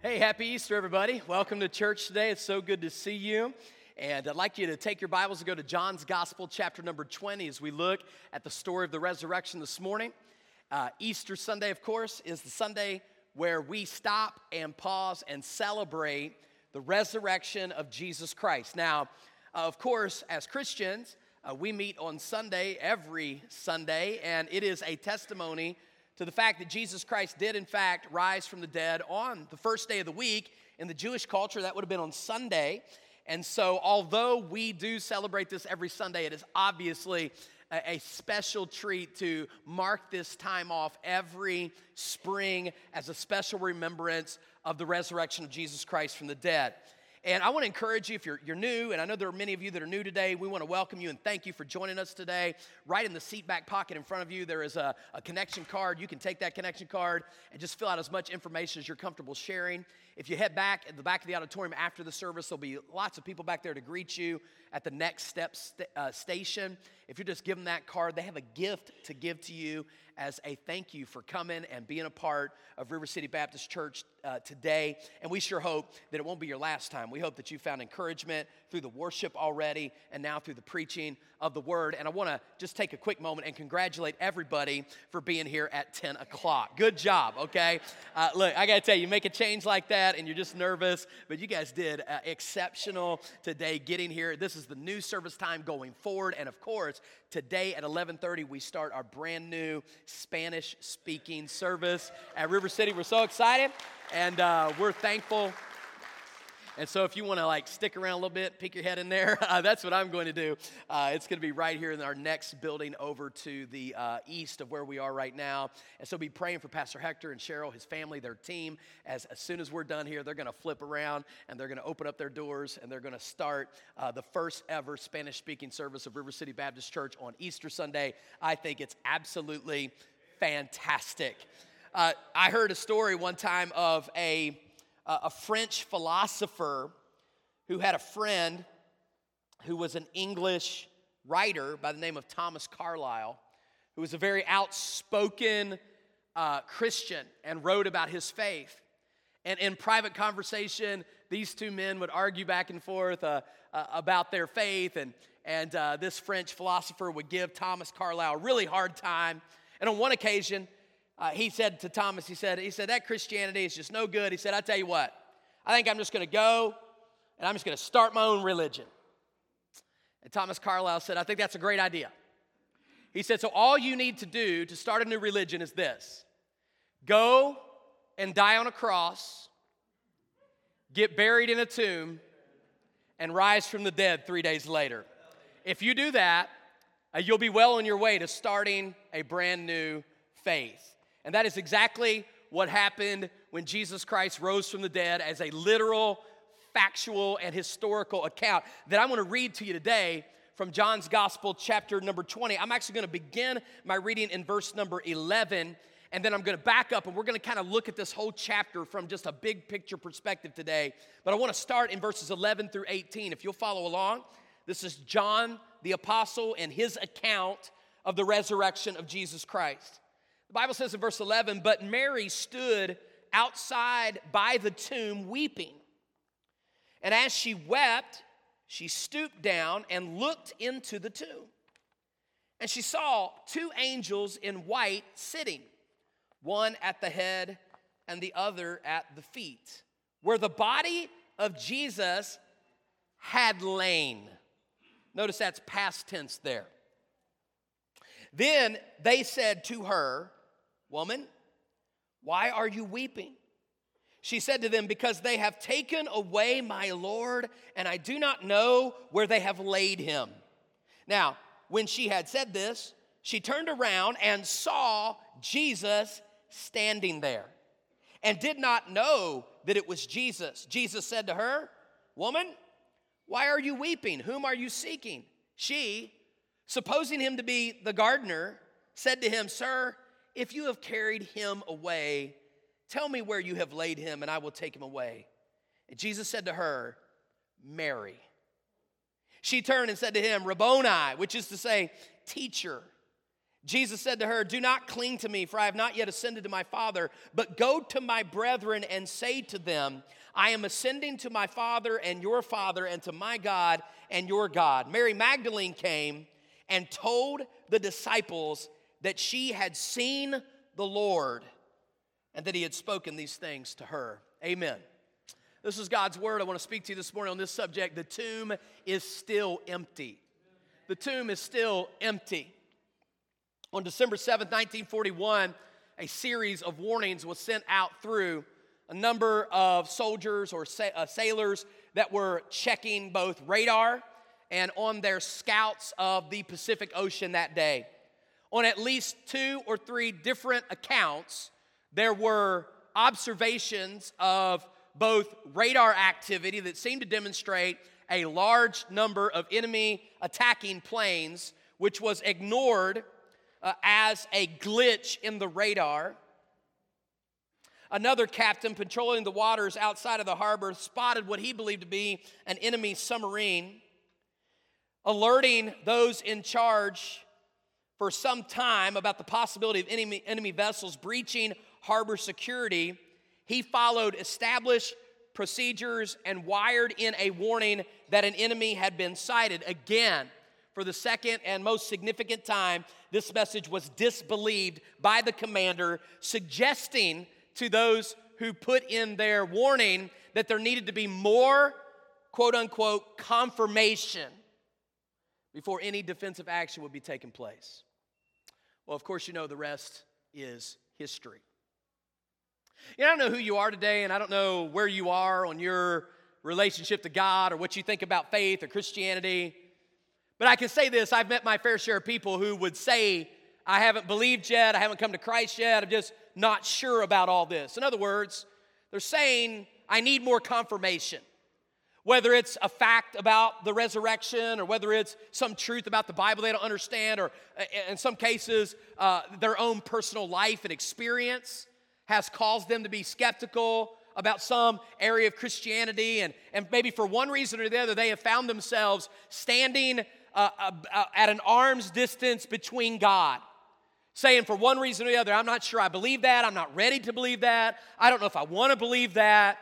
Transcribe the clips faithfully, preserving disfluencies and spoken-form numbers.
Hey, happy Easter, everybody. Welcome to church today. It's so good to see you. And I'd like you to take your Bibles and go to John's Gospel, chapter number twenty, as we look at the story of the resurrection this morning. Uh, Easter Sunday, of course, is the Sunday where we stop and pause and celebrate the resurrection of Jesus Christ. Now, uh, of course, as Christians, uh, we meet on Sunday, every Sunday, and it is a testimony to the fact that Jesus Christ did, in fact, rise from the dead on the first day of the week. In the Jewish culture, that would have been on Sunday. And so, although we do celebrate this every Sunday, it is obviously a, a special treat to mark this time off every spring as a special remembrance of the resurrection of Jesus Christ from the dead. And I want to encourage you, if you're, you're new, and I know there are many of you that are new today, we want to welcome you and thank you for joining us today. Right in the seat back pocket in front of you, there is a, a connection card. You can take that connection card and just fill out as much information as you're comfortable sharing. If you head back at the back of the auditorium after the service, there'll be lots of people back there to greet you at the Next Step st- uh, station. If you're just giving that card, they have a gift to give to you as a thank you for coming and being a part of River City Baptist Church uh, today. And we sure hope that it won't be your last time. We hope that you found encouragement through the worship already and now through the preaching of the word. And I want to just take a quick moment and congratulate everybody for being here at ten o'clock. Good job, okay? Uh, look, I got to tell you, you make a change like that and you're just nervous, but you guys did uh, exceptional today getting here. This is the new service time going forward. And of course, today at eleven thirty, we start our brand new Spanish-speaking service at River City. We're so excited, and uh, we're thankful. And so if you want to, like, stick around a little bit, peek your head in there, uh, that's what I'm going to do. Uh, it's going to be right here in our next building over to the uh, east of where we are right now. And so be praying for Pastor Hector and Cheryl, his family, their team. As, as soon as we're done here, they're going to flip around, and they're going to open up their doors, and they're going to start uh, the first ever Spanish-speaking service of River City Baptist Church on Easter Sunday. I think it's absolutely fantastic. Uh, I heard a story one time of a... Uh, a French philosopher who had a friend who was an English writer by the name of Thomas Carlyle, who was a very outspoken uh, Christian and wrote about his faith. And in private conversation, these two men would argue back and forth uh, uh, about their faith, and, and uh, this French philosopher would give Thomas Carlyle a really hard time. And on one occasion, Uh, he said to Thomas, he said, he said, that Christianity is just no good. He said, I tell you what, I think I'm just going to go and I'm just going to start my own religion. And Thomas Carlyle said, I think that's a great idea. He said, so all you need to do to start a new religion is this: go and die on a cross, get buried in a tomb, and rise from the dead three days later. If you do that, uh, you'll be well on your way to starting a brand new faith. And that is exactly what happened when Jesus Christ rose from the dead as a literal, factual, and historical account that I'm going to read to you today from John's Gospel, chapter number twenty. I'm actually going to begin my reading in verse number eleven, and then I'm going to back up, and we're going to kind of look at this whole chapter from just a big picture perspective today. But I want to start in verses eleven through eighteen. If you'll follow along, this is John the Apostle and his account of the resurrection of Jesus Christ. The Bible says in verse eleven, but Mary stood outside by the tomb weeping. And as she wept, she stooped down and looked into the tomb. And she saw two angels in white sitting, one at the head and the other at the feet, where the body of Jesus had lain. Notice that's past tense there. Then they said to her, woman, why are you weeping? She said to them, because they have taken away my Lord, and I do not know where they have laid him. Now, when she had said this, she turned around and saw Jesus standing there, and did not know that it was Jesus. Jesus said to her, woman, why are you weeping? Whom are you seeking? She, supposing him to be the gardener, said to him, sir, if you have carried him away, tell me where you have laid him, and I will take him away. And Jesus said to her, Mary. She turned and said to him, Rabboni, which is to say, teacher. Jesus said to her, "Do not cling to me, for I have not yet ascended to my Father, but go to my brethren and say to them, I am ascending to my Father and your Father and to my God and your God." Mary Magdalene came and told the disciples that she had seen the Lord and that he had spoken these things to her. Amen. This is God's word. I want to speak to you this morning on this subject. The tomb is still empty. The tomb is still empty. On December seventh, nineteen forty-one, a series of warnings was sent out through a number of soldiers or sa- uh, sailors that were checking both radar and on their scouts of the Pacific Ocean that day. On at least two or three different accounts, there were observations of both radar activity that seemed to demonstrate a large number of enemy attacking planes, which was ignored Uh, as a glitch in the radar. Another captain patrolling the waters outside of the harbor spotted what he believed to be an enemy submarine. Alerting those in charge for some time about the possibility of enemy, enemy vessels breaching harbor security, he followed established procedures and wired in a warning that an enemy had been sighted. Again, for the second and most significant time, this message was disbelieved by the commander, suggesting to those who put in their warning that there needed to be more, quote unquote, confirmation before any defensive action would be taking place. Well, of course, you know the rest is history. You know, I don't know who you are today, and I don't know where you are on your relationship to God or what you think about faith or Christianity. But I can say this, I've met my fair share of people who would say, I haven't believed yet, I haven't come to Christ yet, I'm just not sure about all this. In other words, they're saying, I need more confirmation. Whether it's a fact about the resurrection or whether it's some truth about the Bible they don't understand, or in some cases, uh, their own personal life and experience has caused them to be skeptical about some area of Christianity, and, and maybe for one reason or the other, they have found themselves standing Uh, uh, uh, at an arm's distance between God, saying for one reason or the other, I'm not sure I believe that, I'm not ready to believe that, I don't know if I want to believe that.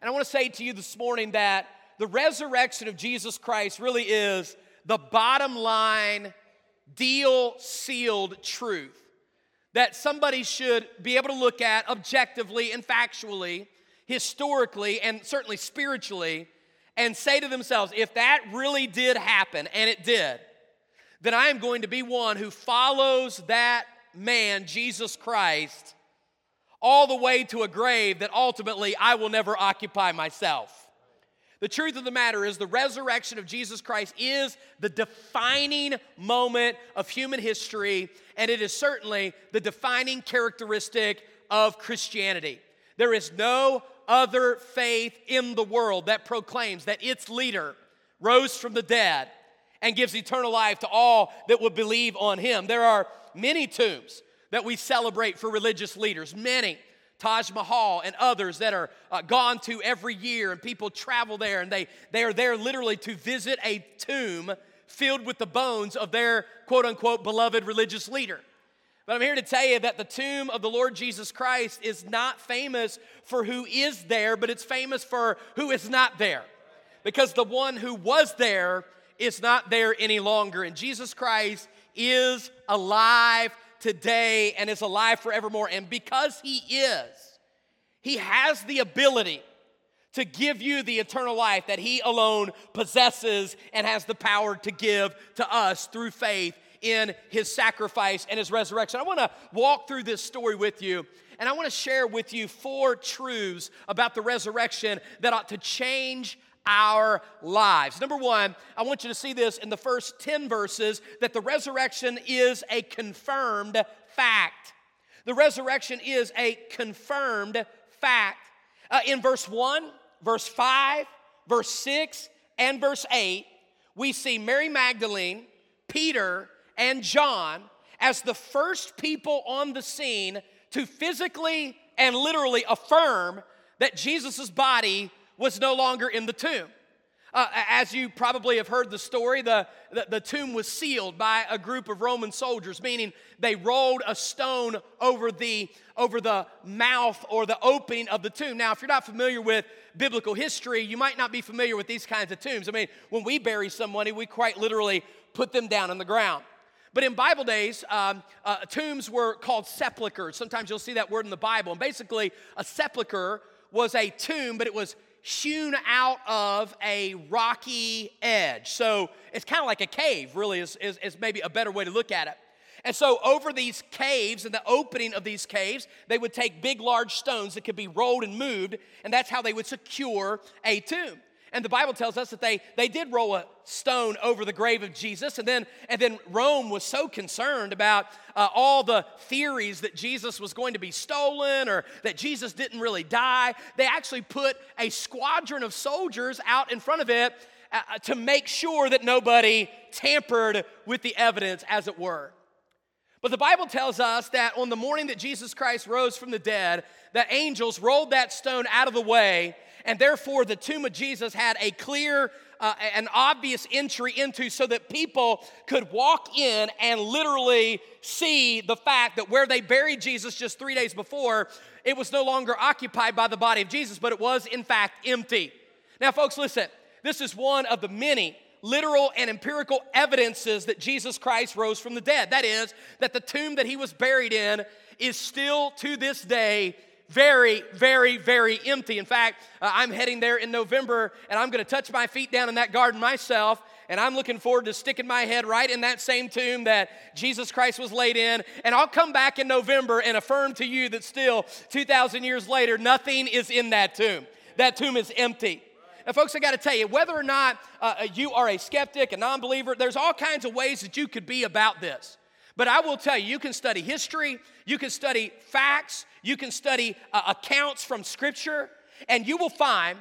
And I want to say to you this morning that the resurrection of Jesus Christ really is the bottom line, deal sealed truth that somebody should be able to look at objectively and factually, historically, and certainly spiritually, and say to themselves, if that really did happen, and it did, then I am going to be one who follows that man, Jesus Christ, all the way to a grave that ultimately I will never occupy myself. The truth of the matter is the resurrection of Jesus Christ is the defining moment of human history, and it is certainly the defining characteristic of Christianity. There is no other faith in the world that proclaims that its leader rose from the dead and gives eternal life to all that would believe on him. There are many tombs that we celebrate for religious leaders, many. Taj Mahal and others that are uh, gone to every year, and people travel there, and they, they are there literally to visit a tomb filled with the bones of their quote-unquote beloved religious leader. But I'm here to tell you that the tomb of the Lord Jesus Christ is not famous for who is there, but it's famous for who is not there. Because the one who was there is not there any longer. And Jesus Christ is alive today and is alive forevermore. And because he is, he has the ability to give you the eternal life that he alone possesses and has the power to give to us through faith in his sacrifice and his resurrection. I want to walk through this story with you, and I want to share with you four truths about the resurrection that ought to change our lives. Number one, I want you to see this in the first ten verses, that the resurrection is a confirmed fact. The resurrection is a confirmed fact. Uh, in verse one, verse five, verse six, and verse eight, we see Mary Magdalene, Peter, and John as the first people on the scene to physically and literally affirm that Jesus' body was no longer in the tomb. Uh, as you probably have heard the story, the, the, the tomb was sealed by a group of Roman soldiers, meaning they rolled a stone over the, over the mouth or the opening of the tomb. Now, if you're not familiar with biblical history, you might not be familiar with these kinds of tombs. I mean, when we bury somebody, we quite literally put them down on the ground. But in Bible days, um, uh, tombs were called sepulchers. Sometimes you'll see that word in the Bible. And basically, a sepulcher was a tomb, but it was hewn out of a rocky edge. So it's kind of like a cave, really, is, is, is maybe a better way to look at it. And so over these caves and the opening of these caves, they would take big, large stones that could be rolled and moved, and that's how they would secure a tomb. And the Bible tells us that they, they did roll a stone over the grave of Jesus. And then, and then Rome was so concerned about uh, all the theories that Jesus was going to be stolen or that Jesus didn't really die. They actually put a squadron of soldiers out in front of it uh, to make sure that nobody tampered with the evidence, as it were. But the Bible tells us that on the morning that Jesus Christ rose from the dead, the angels rolled that stone out of the way, and therefore the tomb of Jesus had a clear uh, and obvious entry into, so that people could walk in and literally see the fact that where they buried Jesus just three days before, it was no longer occupied by the body of Jesus, but it was in fact empty. Now folks, listen, this is one of the many literal and empirical evidences that Jesus Christ rose from the dead. That is, that the tomb that he was buried in is still to this day very, very, very empty. In fact, uh, I'm heading there in November, and I'm going to touch my feet down in that garden myself, and I'm looking forward to sticking my head right in that same tomb that Jesus Christ was laid in, and I'll come back in November and affirm to you that still, two thousand years later, nothing is in that tomb. That tomb is empty. Now, folks, I got to tell you, whether or not uh, you are a skeptic, a non-believer, there's all kinds of ways that you could be about this. But I will tell you, you can study history, you can study facts, you can study uh, accounts from Scripture, and you will find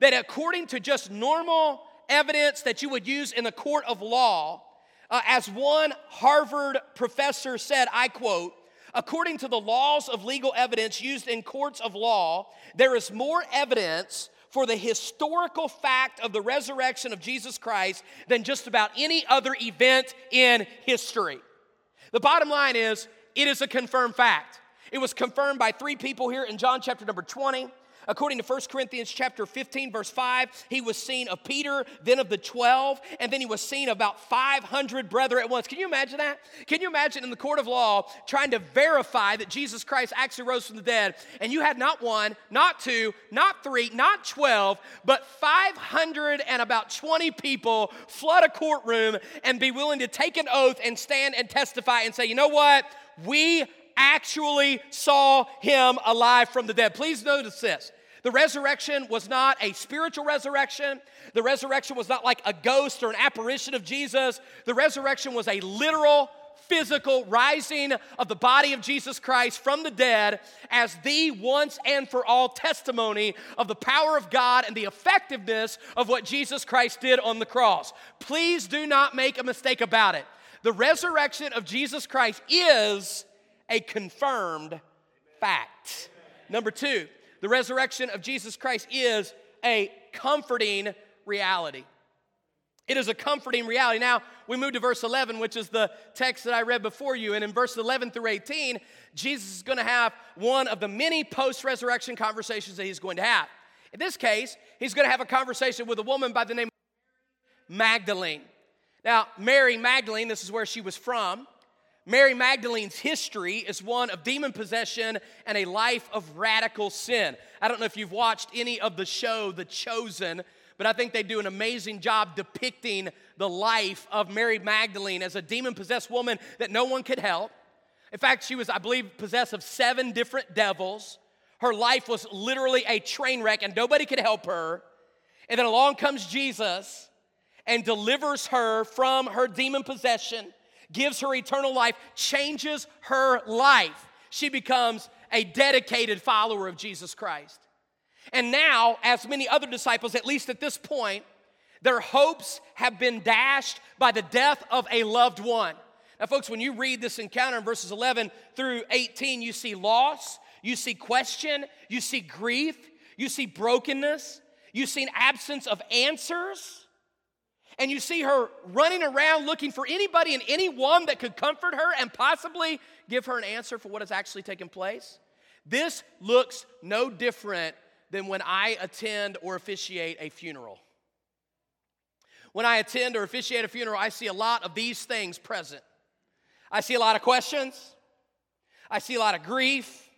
that according to just normal evidence that you would use in the court of law, uh, as one Harvard professor said, I quote, "According to the laws of legal evidence used in courts of law, there is more evidence for the historical fact of the resurrection of Jesus Christ than just about any other event in history." The bottom line is, it is a confirmed fact. It was confirmed by three people here in John chapter number twenty. According to First Corinthians chapter fifteen, verse five, he was seen of Peter, then of the twelve, and then he was seen of about five hundred brethren at once. Can you imagine that? Can you imagine in the court of law trying to verify that Jesus Christ actually rose from the dead, and you had not one, not two, not three, not twelve, but five hundred and about twenty people flood a courtroom and be willing to take an oath and stand and testify and say, you know what, we actually saw him alive from the dead. Please notice this. The resurrection was not a spiritual resurrection. The resurrection was not like a ghost or an apparition of Jesus. The resurrection was a literal, physical rising of the body of Jesus Christ from the dead as the once and for all testimony of the power of God and the effectiveness of what Jesus Christ did on the cross. Please do not make a mistake about it. The resurrection of Jesus Christ is a confirmed fact. Number two, the resurrection of Jesus Christ is a comforting reality. It is a comforting reality. Now, we move to verse eleven, which is the text that I read before you. And in verse eleven through eighteen, Jesus is going to have one of the many post-resurrection conversations that he's going to have. In this case, he's going to have a conversation with a woman by the name of Magdalene. Now, Mary Magdalene, this is where she was from. Mary Magdalene's history is one of demon possession and a life of radical sin. I don't know if you've watched any of the show, The Chosen, but I think they do an amazing job depicting the life of Mary Magdalene as a demon-possessed woman that no one could help. In fact, she was, I believe, possessed of seven different devils. Her life was literally a train wreck, and nobody could help her. And then along comes Jesus and delivers her from her demon possession, gives her eternal life, changes her life. She becomes a dedicated follower of Jesus Christ. And now, as many other disciples, at least at this point, their hopes have been dashed by the death of a loved one. Now, folks, when you read this encounter in verses eleven through eighteen, you see loss, you see question, you see grief, you see brokenness, You've seen absence of answers. And you see her running around looking for anybody and anyone that could comfort her and possibly give her an answer for what has actually taken place. This looks no different than when I attend or officiate a funeral. When I attend or officiate a funeral, I see a lot of these things present. I see a lot of questions. I see a lot of grief.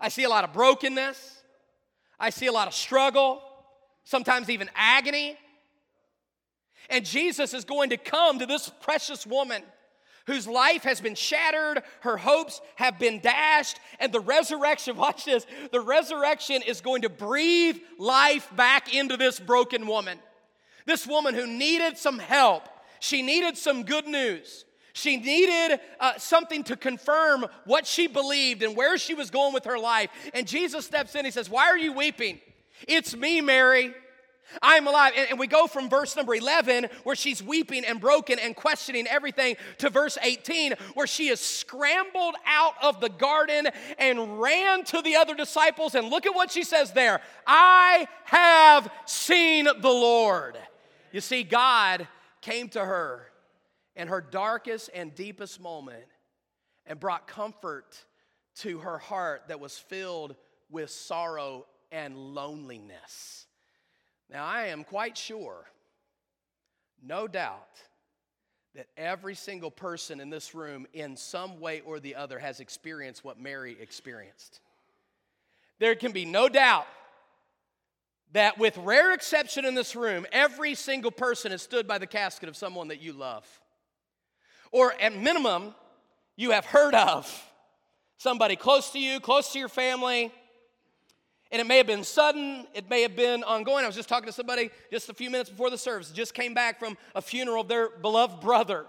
I see a lot of brokenness. I see a lot of struggle, sometimes even agony. And Jesus is going to come to this precious woman whose life has been shattered, her hopes have been dashed, and the resurrection, watch this, the resurrection is going to breathe life back into this broken woman. This woman who needed some help. She needed some good news. She needed uh, something to confirm what she believed and where she was going with her life. And Jesus steps in, he says, "Why are you weeping?" "It's me, Mary. I'm alive." And we go from verse number eleven, where she's weeping and broken and questioning everything, to verse eighteen, where she is scrambled out of the garden and ran to the other disciples. And look at what she says there. "I have seen the Lord." You see, God came to her in her darkest and deepest moment and brought comfort to her heart that was filled with sorrow and loneliness. Now, I am quite sure, no doubt, that every single person in this room in some way or the other has experienced what Mary experienced. There can be no doubt that, with rare exception in this room, every single person has stood by the casket of someone that you love. Or at minimum, you have heard of somebody close to you, close to your family. And it may have been sudden, it may have been ongoing. I was just talking to somebody just a few minutes before the service, just came back from a funeral of their beloved brother,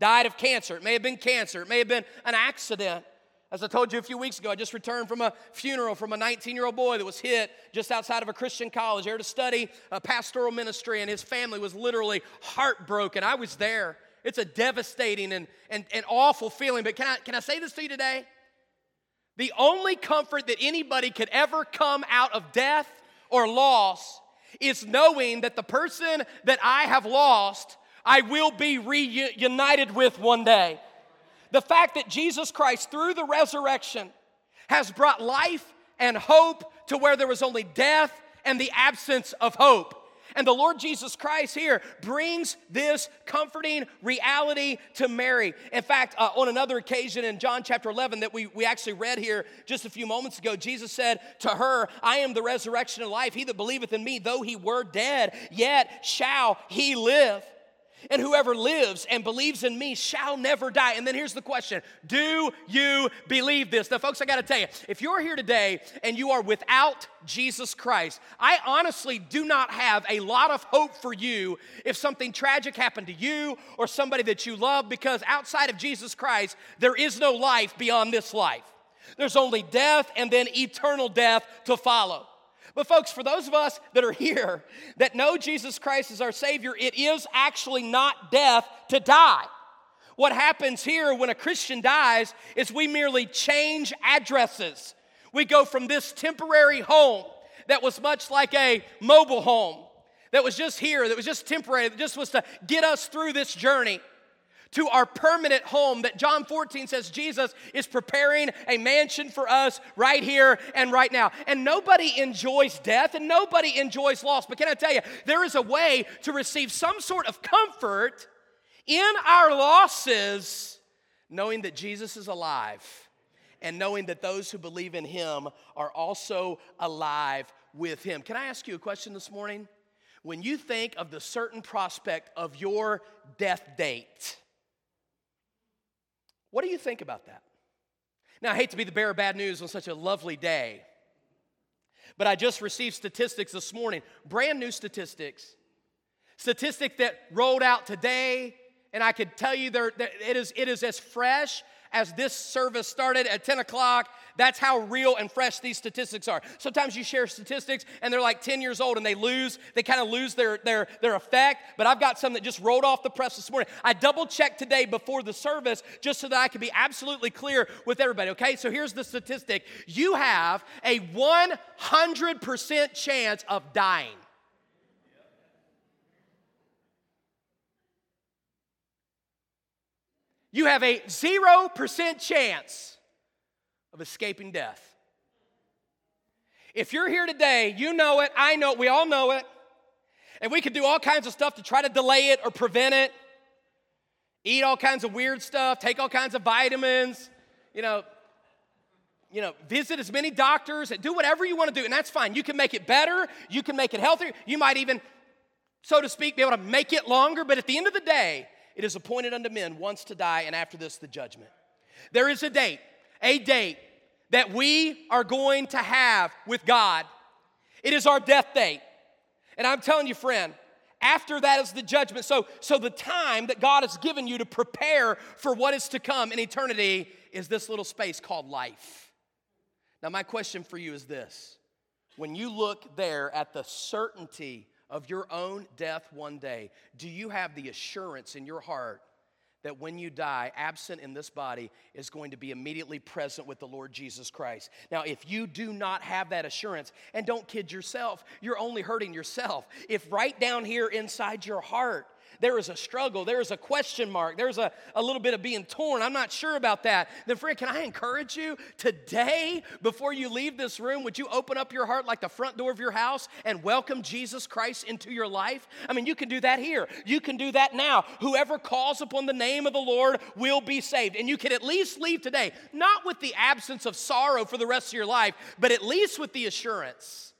died of cancer. It may have been cancer, it may have been an accident. As I told you a few weeks ago, I just returned from a funeral from a nineteen-year-old boy that was hit just outside of a Christian college, there to study a pastoral ministry, and his family was literally heartbroken. I was there. It's a devastating and, and, and awful feeling, but can I, can I say this to you today? The only comfort that anybody could ever come out of death or loss is knowing that the person that I have lost, I will be reunited with one day. The fact that Jesus Christ, through the resurrection, has brought life and hope to where there was only death and the absence of hope. And the Lord Jesus Christ here brings this comforting reality to Mary. In fact, uh, on another occasion in John chapter eleven that we, we actually read here just a few moments ago, Jesus said to her, "I am the resurrection and life. He that believeth in me, though he were dead, yet shall he live. And whoever lives and believes in me shall never die." And then here's the question: do you believe this? Now, folks, I got to tell you, if you're here today and you are without Jesus Christ, I honestly do not have a lot of hope for you if something tragic happened to you or somebody that you love, because outside of Jesus Christ, there is no life beyond this life. There's only death and then eternal death to follow. But folks, for those of us that are here that know Jesus Christ as our Savior, it is actually not death to die. What happens here when a Christian dies is we merely change addresses. We go from this temporary home that was much like a mobile home, that was just here, that was just temporary, that just was to get us through this journey, to our permanent home that John fourteen says Jesus is preparing a mansion for us right here and right now. And nobody enjoys death and nobody enjoys loss. But can I tell you, there is a way to receive some sort of comfort in our losses, knowing that Jesus is alive and knowing that those who believe in him are also alive with him. Can I ask you a question this morning? When you think of the certain prospect of your death date, what do you think about that? Now, I hate to be the bearer of bad news on such a lovely day, but I just received statistics this morning, brand new statistics, statistic that rolled out today, and I could tell you there it is it is as fresh as this service started at ten o'clock. That's how real and fresh these statistics are. Sometimes you share statistics and they're like ten years old and they lose, they kind of lose their, their, their effect. But I've got some that just rolled off the press this morning. I double checked today before the service just so that I could be absolutely clear with everybody, okay? So here's the statistic. You have a one hundred percent chance of dying. you have a zero percent chance of escaping death. If you're here today, you know it, I know it, we all know it, and we could do all kinds of stuff to try to delay it or prevent it, eat all kinds of weird stuff, take all kinds of vitamins, you know, you know, visit as many doctors, do whatever you want to do, and that's fine. You can make it better, you can make it healthier, you might even, so to speak, be able to make it longer, but at the end of the day, it is appointed unto men once to die, and after this, the judgment. There is a date, a date that we are going to have with God. It is our death date. And I'm telling you, friend, after that is the judgment. So, so the time that God has given you to prepare for what is to come in eternity is this little space called life. Now, my question for you is this. When you look there at the certainty of your own death one day, do you have the assurance in your heart that when you die, absent in this body, is going to be immediately present with the Lord Jesus Christ? Now, if you do not have that assurance, and don't kid yourself, you're only hurting yourself. If right down here inside your heart, there is a struggle, there is a question mark, there's a, a little bit of being torn, I'm not sure about that, then friend, can I encourage you today, before you leave this room, would you open up your heart like the front door of your house and welcome Jesus Christ into your life? I mean, you can do that here. You can do that now. Whoever calls upon the name of the Lord will be saved. And you can at least leave today, not with the absence of sorrow for the rest of your life, but at least with the assurance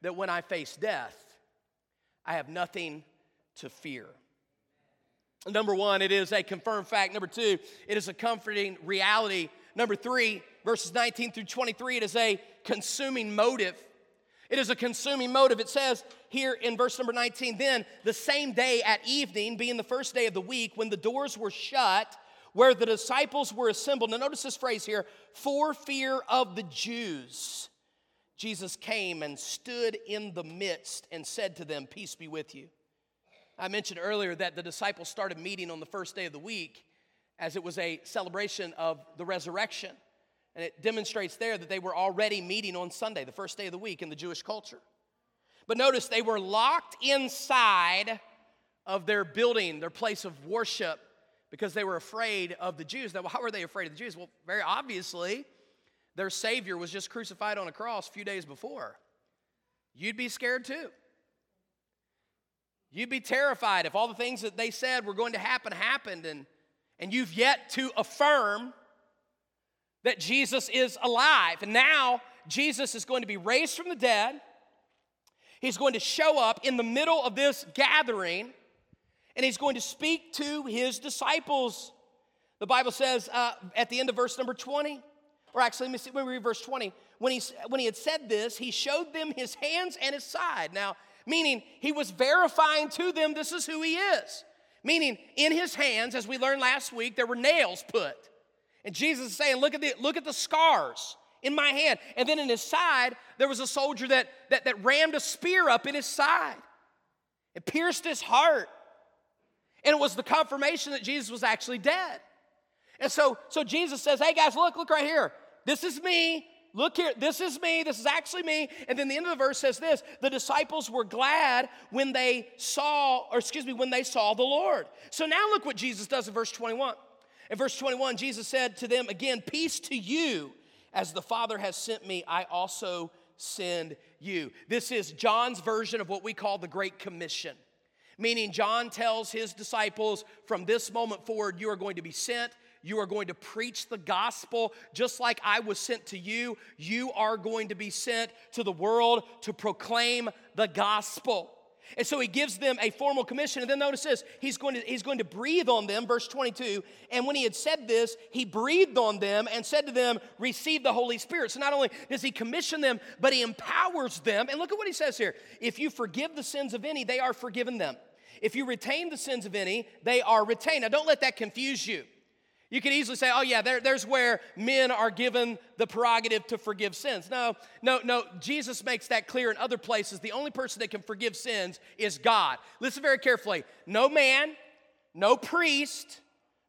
that when I face death, I have nothing to fear. Number one, it is a confirmed fact. Number two, it is a comforting reality. Number three, verses nineteen through twenty-three, it is a consuming motive. It is a consuming motive. It says here in verse number nineteen, then the same day at evening, being the first day of the week, when the doors were shut, where the disciples were assembled. Now notice this phrase here, for fear of the Jews, Jesus came and stood in the midst and said to them, peace be with you. I mentioned earlier that the disciples started meeting on the first day of the week as it was a celebration of the resurrection. And it demonstrates there that they were already meeting on Sunday, the first day of the week in the Jewish culture. But notice they were locked inside of their building, their place of worship, because they were afraid of the Jews. Now, how were they afraid of the Jews? Well, very obviously, their Savior was just crucified on a cross a few days before. You'd be scared too. You'd be terrified if all the things that they said were going to happen happened, and, and you've yet to affirm that Jesus is alive. And now Jesus is going to be raised from the dead. He's going to show up in the middle of this gathering, and he's going to speak to his disciples. The Bible says uh, at the end of verse number twenty, or actually, let me see, let me read verse twenty. When he, when he had said this, he showed them his hands and his side. Now, meaning, he was verifying to them this is who he is. Meaning, in his hands, as we learned last week, there were nails put. And Jesus is saying, look at the, look at the scars in my hand. And then in his side, there was a soldier that, that, that rammed a spear up in his side. It pierced his heart. And it was the confirmation that Jesus was actually dead. And so, so Jesus says, hey guys, look, look right here. This is me. Look here, this is me, this is actually me. And then the end of the verse says this, the disciples were glad when they saw, or excuse me, when they saw the Lord. So now look what Jesus does in verse twenty-one. In verse twenty-one, Jesus said to them again, peace to you, as the Father has sent me, I also send you. This is John's version of what we call the Great Commission. Meaning John tells his disciples, from this moment forward, you are going to be sent. You are going to preach the gospel just like I was sent to you. You are going to be sent to the world to proclaim the gospel. And so he gives them a formal commission. And then notice this, he's going to, he's going to breathe on them, verse twenty-two. And when he had said this, he breathed on them and said to them, receive the Holy Spirit. So not only does he commission them, but he empowers them. And look at what he says here. If you forgive the sins of any, they are forgiven them. If you retain the sins of any, they are retained. Now don't let that confuse you. You could easily say, oh yeah, there, there's where men are given the prerogative to forgive sins. No, no, no, Jesus makes that clear in other places. The only person that can forgive sins is God. Listen very carefully. No man, no priest,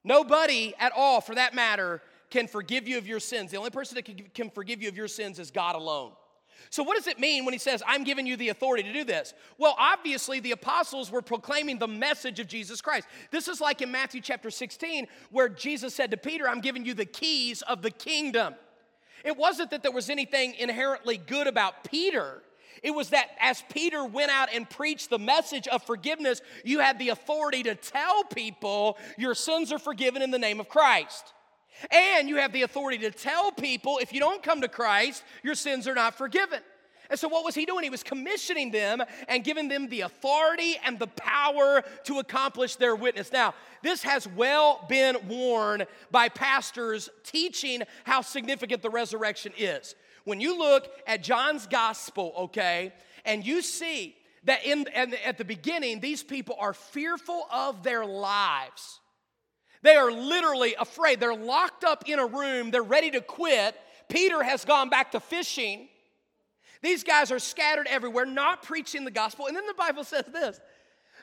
nobody at all for that matter can forgive you of your sins. The only person that can, can forgive you of your sins is God alone. So what does it mean when he says, I'm giving you the authority to do this? Well, obviously, the apostles were proclaiming the message of Jesus Christ. This is like in Matthew chapter sixteen, where Jesus said to Peter, I'm giving you the keys of the kingdom. It wasn't that there was anything inherently good about Peter. It was that as Peter went out and preached the message of forgiveness, you had the authority to tell people your sins are forgiven in the name of Christ. And you have the authority to tell people if you don't come to Christ, your sins are not forgiven. And so what was he doing? He was commissioning them and giving them the authority and the power to accomplish their witness. Now, this has well been worn by pastors teaching how significant the resurrection is. When you look at John's Gospel, okay, and you see that in, and at the beginning, these people are fearful of their lives. They are literally afraid. They're locked up in a room. They're ready to quit. Peter has gone back to fishing. These guys are scattered everywhere, not preaching the gospel. And then the Bible says this.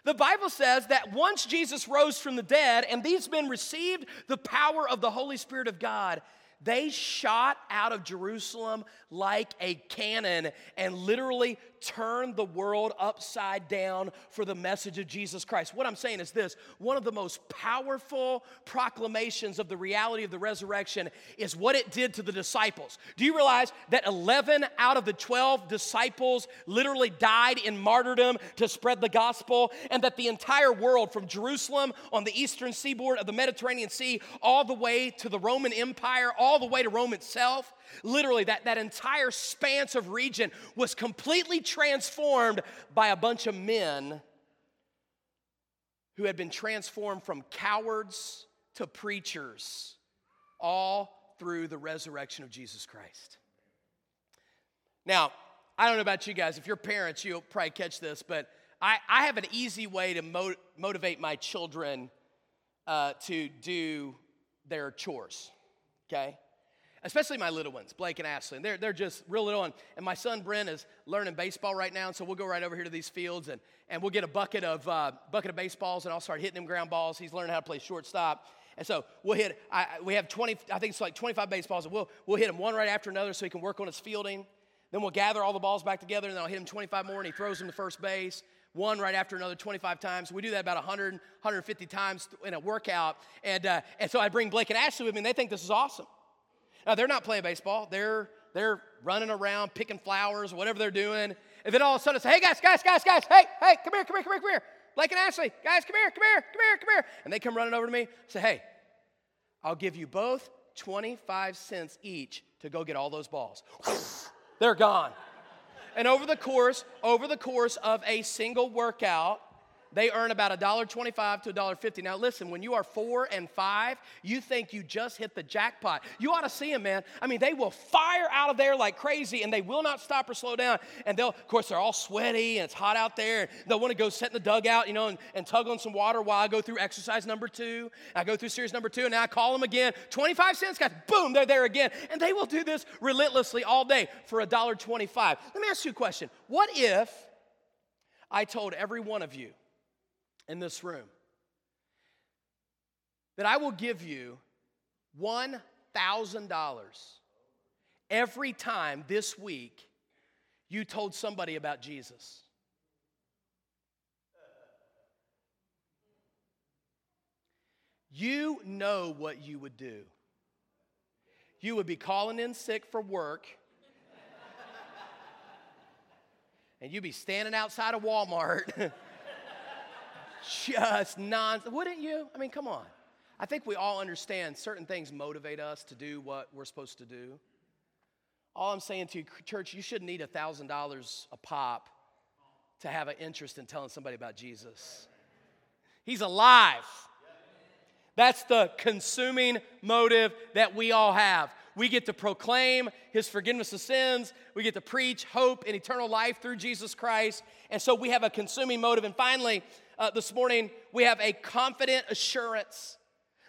The Bible says that once Jesus rose from the dead and these men received the power of the Holy Spirit of God, they shot out of Jerusalem like a cannon and literally turned the world upside down for the message of Jesus Christ. What I'm saying is this, one of the most powerful proclamations of the reality of the resurrection is what it did to the disciples. Do you realize that eleven out of the twelve disciples literally died in martyrdom to spread the gospel, and that the entire world from Jerusalem on the eastern seaboard of the Mediterranean Sea all the way to the Roman Empire, all the way to Rome itself, literally that, that entire span of region was completely transformed by a bunch of men who had been transformed from cowards to preachers, all through the resurrection of Jesus Christ. Now, I don't know about you guys. If you're parents, you'll probably catch this, but I, I have an easy way to mo- motivate my children uh, to do their chores, okay? Especially my little ones, Blake and Ashley. They're, they're just real little. And, and my son, Brent, is learning baseball right now, and so we'll go right over here to these fields, and, and we'll get a bucket of uh, bucket of baseballs, and I'll start hitting them ground balls. He's learning how to play shortstop. And so we'll hit – we have twenty – I think it's like twenty-five baseballs, and we'll, we'll hit him one right after another so he can work on his fielding. Then we'll gather all the balls back together, and then I'll hit him twenty-five more, and he throws them to first base. One right after another, twenty-five times. We do that about one hundred, one hundred fifty times in a workout. And, uh, and so I bring Blake and Ashley with me, and they think this is awesome. Now, they're not playing baseball. They're they're running around, picking flowers, whatever they're doing. And then all of a sudden, I say, hey, guys, guys, guys, guys, hey, hey, come here, come here, come here, come here. Blake and Ashley, guys, come here, come here, come here, come here. And they come running over to me, say, hey, I'll give you both twenty-five cents each to go get all those balls. They're gone. And over the course, over the course of a single workout, they earn about one dollar twenty-five to one dollar fifty. Now, listen, when you are four and five, you think you just hit the jackpot. You ought to see them, man. I mean, they will fire out of there like crazy, and they will not stop or slow down. And they'll, of course, they're all sweaty, and it's hot out there. And they'll want to go sit in the dugout, you know, and, and tug on some water while I go through exercise number two. I go through series number two, and now I call them again. twenty-five cents, guys, boom, they're there again. And they will do this relentlessly all day for one dollar twenty-five. Let me ask you a question. What if I told every one of you in this room, that I will give you one thousand dollars every time this week you told somebody about Jesus? You know what you would do. You would be calling in sick for work, and you'd be standing outside of Walmart. Just nonsense, wouldn't you? I mean, come on. I think we all understand certain things motivate us to do what we're supposed to do. All I'm saying to you, church, you shouldn't need one thousand dollars a pop to have an interest in telling somebody about Jesus. He's alive. That's the consuming motive that we all have. We get to proclaim his forgiveness of sins. We get to preach hope and eternal life through Jesus Christ. And so we have a consuming motive. And finally, Uh, this morning, we have a confident assurance.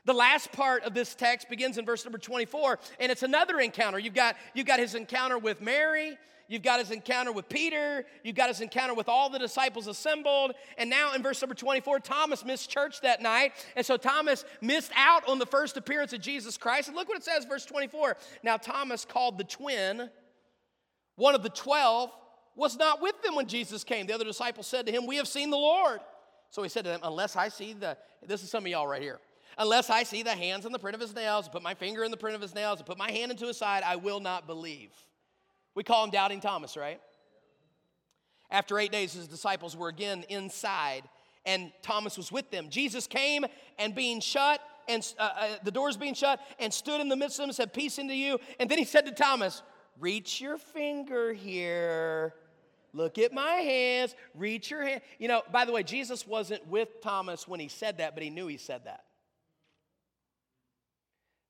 The last part of this text begins in verse number twenty-four, and it's another encounter. You've got, you've got his encounter with Mary. You've got his encounter with Peter. You've got his encounter with all the disciples assembled. And now in verse number twenty-four, Thomas missed church that night. And so Thomas missed out on the first appearance of Jesus Christ. And look what it says, verse twenty-four. Now Thomas, called the twin, One of the twelve was not with them when Jesus came. The other disciple said to him, "We have seen the Lord." So he said to them, "Unless I see the," this is some of y'all right here, "unless I see the hands and the print of his nails, put my finger in the print of his nails, and put my hand into his side, I will not believe." We call him Doubting Thomas, right? After eight days, his disciples were again inside, and Thomas was with them. Jesus came, and being shut, and uh, uh, the doors being shut, and stood in the midst of them, said, "Peace unto you." And then he said to Thomas, "Reach your finger here. Look at my hands. Reach your hand." You know, by the way, Jesus wasn't with Thomas when he said that, but he knew he said that.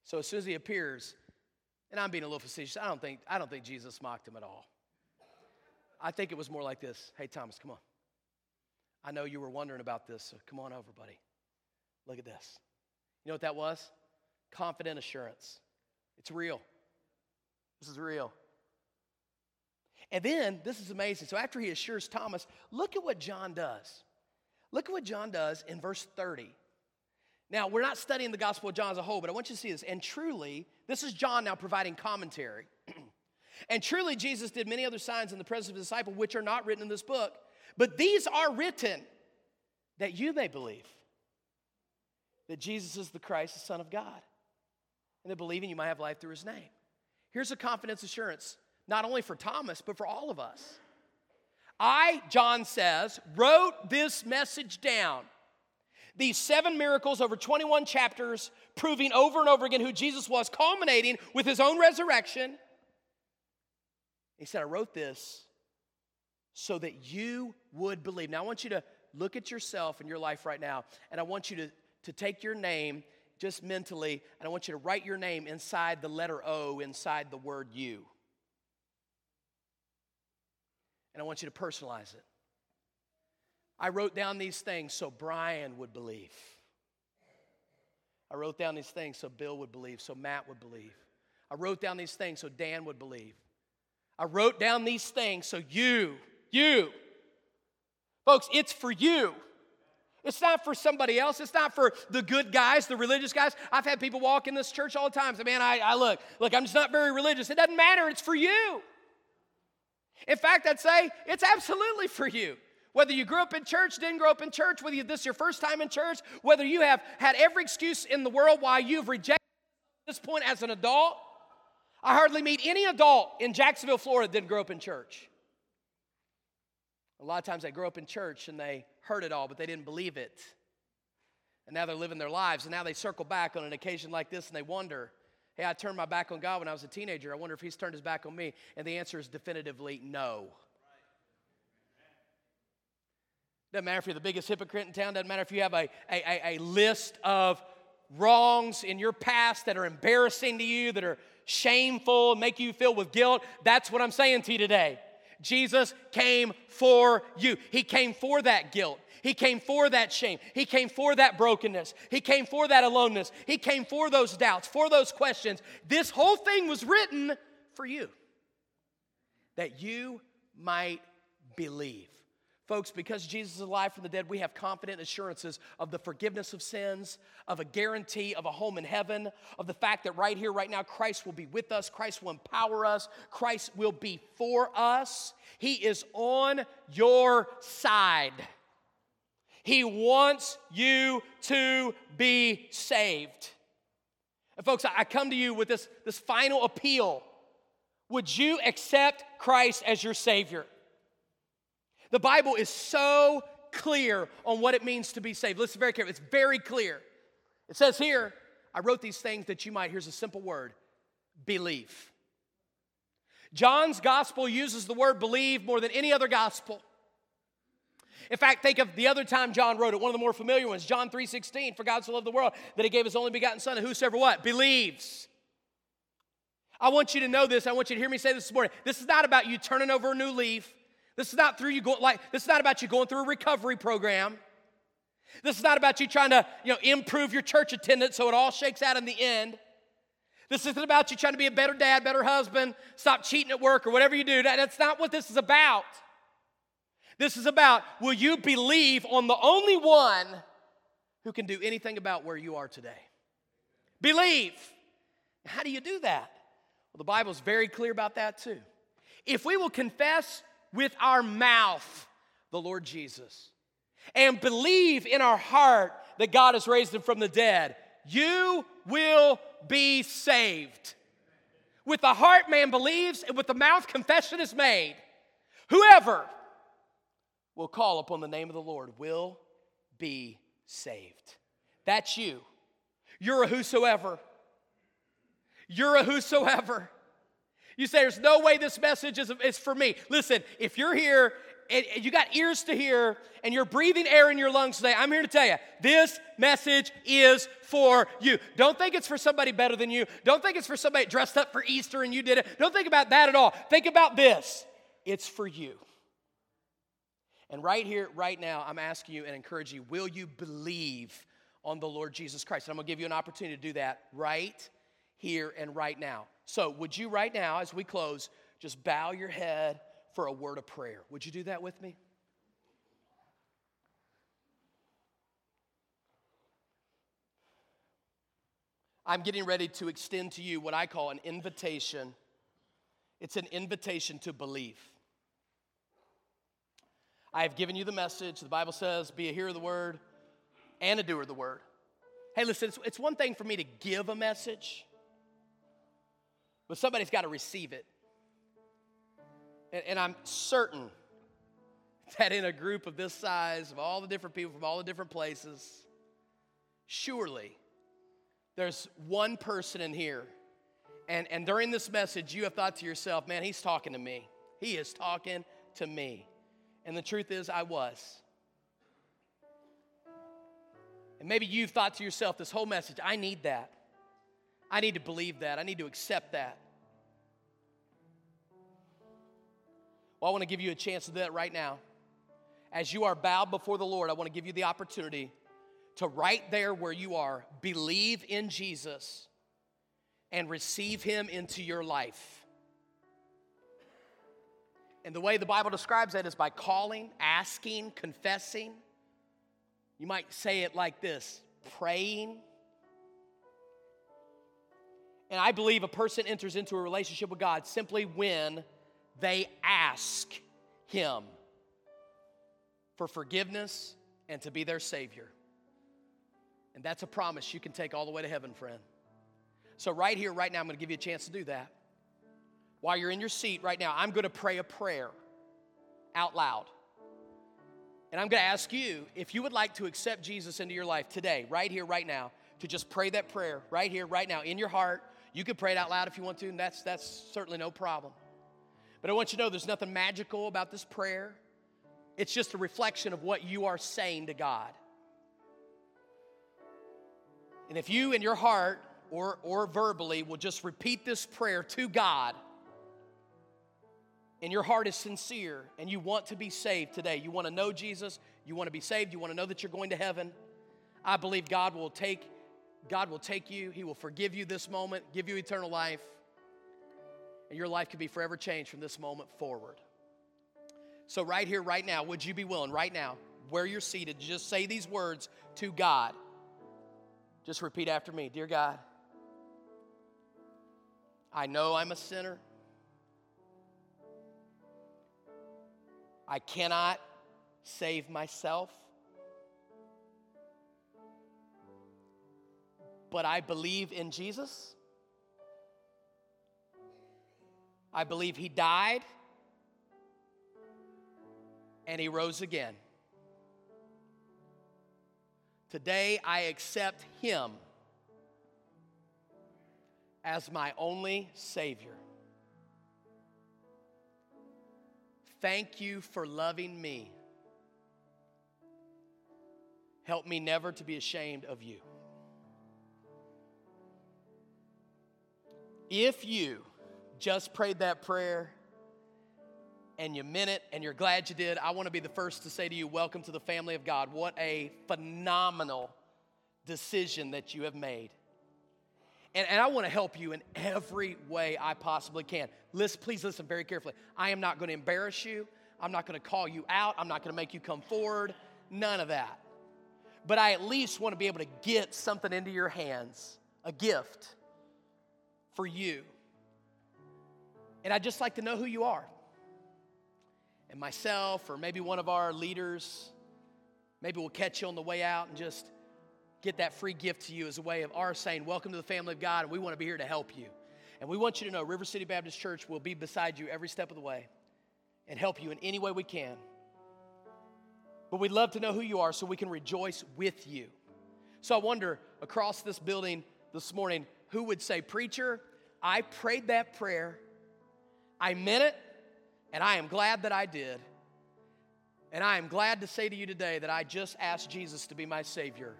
So as soon as he appears, and I'm being a little facetious, I don't think, I don't think Jesus mocked him at all. I think it was more like this. "Hey, Thomas, come on. I know you were wondering about this, so come on over, buddy. Look at this." You know what that was? Confident assurance. It's real. This is real. And then, this is amazing. So after he assures Thomas, look at what John does. Look at what John does in verse thirty. Now, we're not studying the Gospel of John as a whole, but I want you to see this. "And truly," this is John now providing commentary. "And truly Jesus did many other signs in the presence of the disciples, which are not written in this book. But these are written that you may believe that Jesus is the Christ, the Son of God. And that believing you might have life through his name." Here's a confidence assurance, not only for Thomas, but for all of us. "I," John says, "wrote this message down." These seven miracles over twenty-one chapters, proving over and over again who Jesus was, culminating with his own resurrection. He said, "I wrote this so that you would believe." Now, I want you to look at yourself and your life right now, and I want you to, to take your name just mentally, and I want you to write your name inside the letter O, inside the word "you." And I want you to personalize it. "I wrote down these things so Brian would believe. I wrote down these things so Bill would believe, so Matt would believe. I wrote down these things so Dan would believe. I wrote down these things so you, you. Folks, it's for you. It's not for somebody else. It's not for the good guys, the religious guys. I've had people walk in this church all the time. Say, "Man, I, I look, look, I'm just not very religious." It doesn't matter. It's for you. In fact, I'd say it's absolutely for you. Whether you grew up in church, didn't grow up in church, whether you, this is your first time in church, whether you have had every excuse in the world why you've rejected this point as an adult. I hardly meet any adult in Jacksonville, Florida that didn't grow up in church. A lot of times they grow up in church and they heard it all, but they didn't believe it. And now they're living their lives, and now they circle back on an occasion like this and they wonder, "Hey, I turned my back on God when I was a teenager. I wonder if he's turned his back on me." And the answer is definitively no. Doesn't matter if you're the biggest hypocrite in town. Doesn't matter if you have a, a, a list of wrongs in your past that are embarrassing to you, that are shameful, make you feel with guilt. That's what I'm saying to you today. Jesus came for you. He came for that guilt. He came for that shame. He came for that brokenness. He came for that aloneness. He came for those doubts, for those questions. This whole thing was written for you, that you might believe. Folks, because Jesus is alive from the dead, we have confident assurances of the forgiveness of sins, of a guarantee of a home in heaven, of the fact that right here, right now, Christ will be with us, Christ will empower us, Christ will be for us. He is on your side. He wants you to be saved. And folks, I come to you with this, this final appeal. Would you accept Christ as your Savior? The Bible is so clear on what it means to be saved. Listen very carefully. It's very clear. It says here, "I wrote these things that you might," here's a simple word, "believe." John's Gospel uses the word "believe" more than any other gospel. In fact, think of the other time John wrote it, one of the more familiar ones, John three sixteen, "For God so loved the world that he gave his only begotten Son, and whosoever" what? "Believes." I want you to know this. I want you to hear me say this this morning. This is not about you turning over a new leaf. This is not through you going like this is not about you going through a recovery program. This is not about you trying to, you know, improve your church attendance so it all shakes out in the end. This isn't about you trying to be a better dad, better husband, stop cheating at work or whatever you do. That's not what this is about. This is about, will you believe on the only one who can do anything about where you are today? Believe. How do you do that? Well, the Bible's very clear about that too. if we will confess with our mouth the Lord Jesus and believe in our heart that God has raised him from the dead, you will be saved. With the heart man believes, and with the mouth confession is made. Whoever will call upon the name of the Lord will be saved. That's you. You're a whosoever. You're a whosoever. You say, there's no way this message is, is for me. Listen, if you're here and you got ears to hear and you're breathing air in your lungs today, I'm here to tell you, this message is for you. Don't think it's for somebody better than you. Don't think it's for somebody dressed up for Easter and you did it. Don't think about that at all. Think about this. It's for you. And right here, right now, I'm asking you and encouraging you, will you believe on the Lord Jesus Christ? And I'm going to give you an opportunity to do that right here and right now. So would you right now, as we close, just bow your head for a word of prayer? Would you do that with me? I'm getting ready to extend to you what I call an invitation. It's an invitation to believe. I have given you the message. The Bible says, be a hearer of the word and a doer of the word. Hey, listen, it's, it's one thing for me to give a message, but somebody's got to receive it. And, and I'm certain that in a group of this size, of all the different people from all the different places, surely there's one person in here. And, and during this message, you have thought to yourself, man, he's talking to me. He is talking to me. And the truth is, I was. And maybe you've thought to yourself, this whole message, I need that. I need to believe that. I need to accept that. Well, I want to give you a chance to do that right now. As you are bowed before the Lord, I want to give you the opportunity to right there where you are, believe in Jesus and receive him into your life. And the way the Bible describes that is by calling, asking, confessing. You might say it like this, praying. And I believe a person enters into a relationship with God simply when they ask him for forgiveness and to be their Savior. And that's a promise you can take all the way to heaven, friend. So right here, right now, I'm going to give you a chance to do that. While you're in your seat right now, I'm going to pray a prayer out loud. And I'm going to ask you, if you would like to accept Jesus into your life today, right here, right now, to just pray that prayer right here, right now, in your heart. You can pray it out loud if you want to, and that's that's certainly no problem. But I want you to know there's nothing magical about this prayer. It's just a reflection of what you are saying to God. And if you in your heart or, or verbally will just repeat this prayer to God, and your heart is sincere, and you want to be saved today, you want to know Jesus, you want to be saved, you want to know that you're going to heaven, I believe God will take God will take you. He will forgive you this moment, give you eternal life, and your life could be forever changed from this moment forward. So right here, right now, would you be willing, right now, where you're seated, just say these words to God. Just repeat after me. Dear God, I know I'm a sinner. I cannot save myself. But I believe in Jesus. I believe he died and he rose again. Today I accept him as my only Savior. Thank you for loving me. Help me never to be ashamed of you. If you just prayed that prayer and you meant it and you're glad you did, I want to be the first to say to you, welcome to the family of God. What a phenomenal decision that you have made. And, and I want to help you in every way I possibly can. Listen, please listen very carefully. I am not going to embarrass you. I'm not going to call you out. I'm not going to make you come forward. None of that. But I at least want to be able to get something into your hands, a gift for you And I'd just like to know who you are. And myself or maybe one of our leaders, maybe we'll catch you on the way out and just get that free gift to you as a way of our saying, welcome to the family of God, and we want to be here to help you. And we want you to know River City Baptist Church will be beside you every step of the way and help you in any way we can. But we'd love to know who you are so we can rejoice with you. So I wonder, across this building this morning, who would say, preacher, I prayed that prayer, I meant it, and I am glad that I did. And I am glad to say to you today that I just asked Jesus to be my Savior.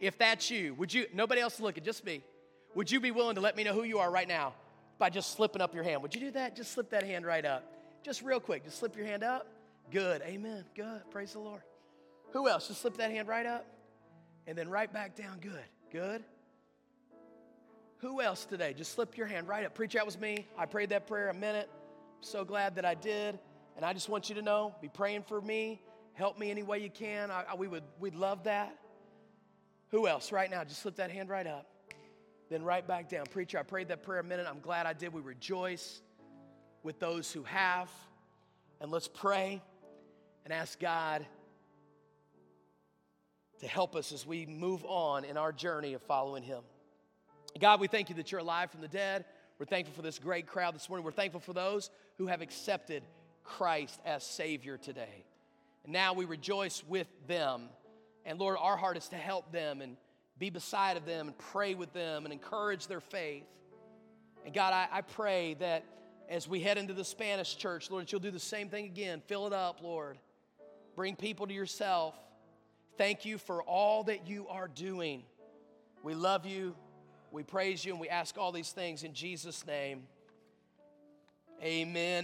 If that's you, would you, nobody else looking, just me, would you be willing to let me know who you are right now by just slipping up your hand? Would you do that? Just slip that hand right up. Just real quick, just slip your hand up. Good, amen, good, praise the Lord. Who else? Just slip that hand right up and then right back down, good, good. Who else today? Just slip your hand right up. Preacher, that was me. I prayed that prayer, I meant it. I'm so glad that I did. And I just want you to know, be praying for me. Help me any way you can. I, I, we would, we'd love that. Who else right now? Just slip that hand right up, then right back down. Preacher, I prayed that prayer a minute. I'm glad I did. We rejoice with those who have. And let's pray and ask God to help us as we move on in our journey of following him. God, we thank you that you're alive from the dead. We're thankful for this great crowd this morning. We're thankful for those who have accepted Christ as Savior today. And now we rejoice with them. And Lord, our heart is to help them and be beside of them and pray with them and encourage their faith. And God, I, I pray that as we head into the Spanish church, Lord, that you'll do the same thing again. Fill it up, Lord. Bring people to yourself. Thank you for all that you are doing. We love you. We praise you, and we ask all these things in Jesus' name. Amen.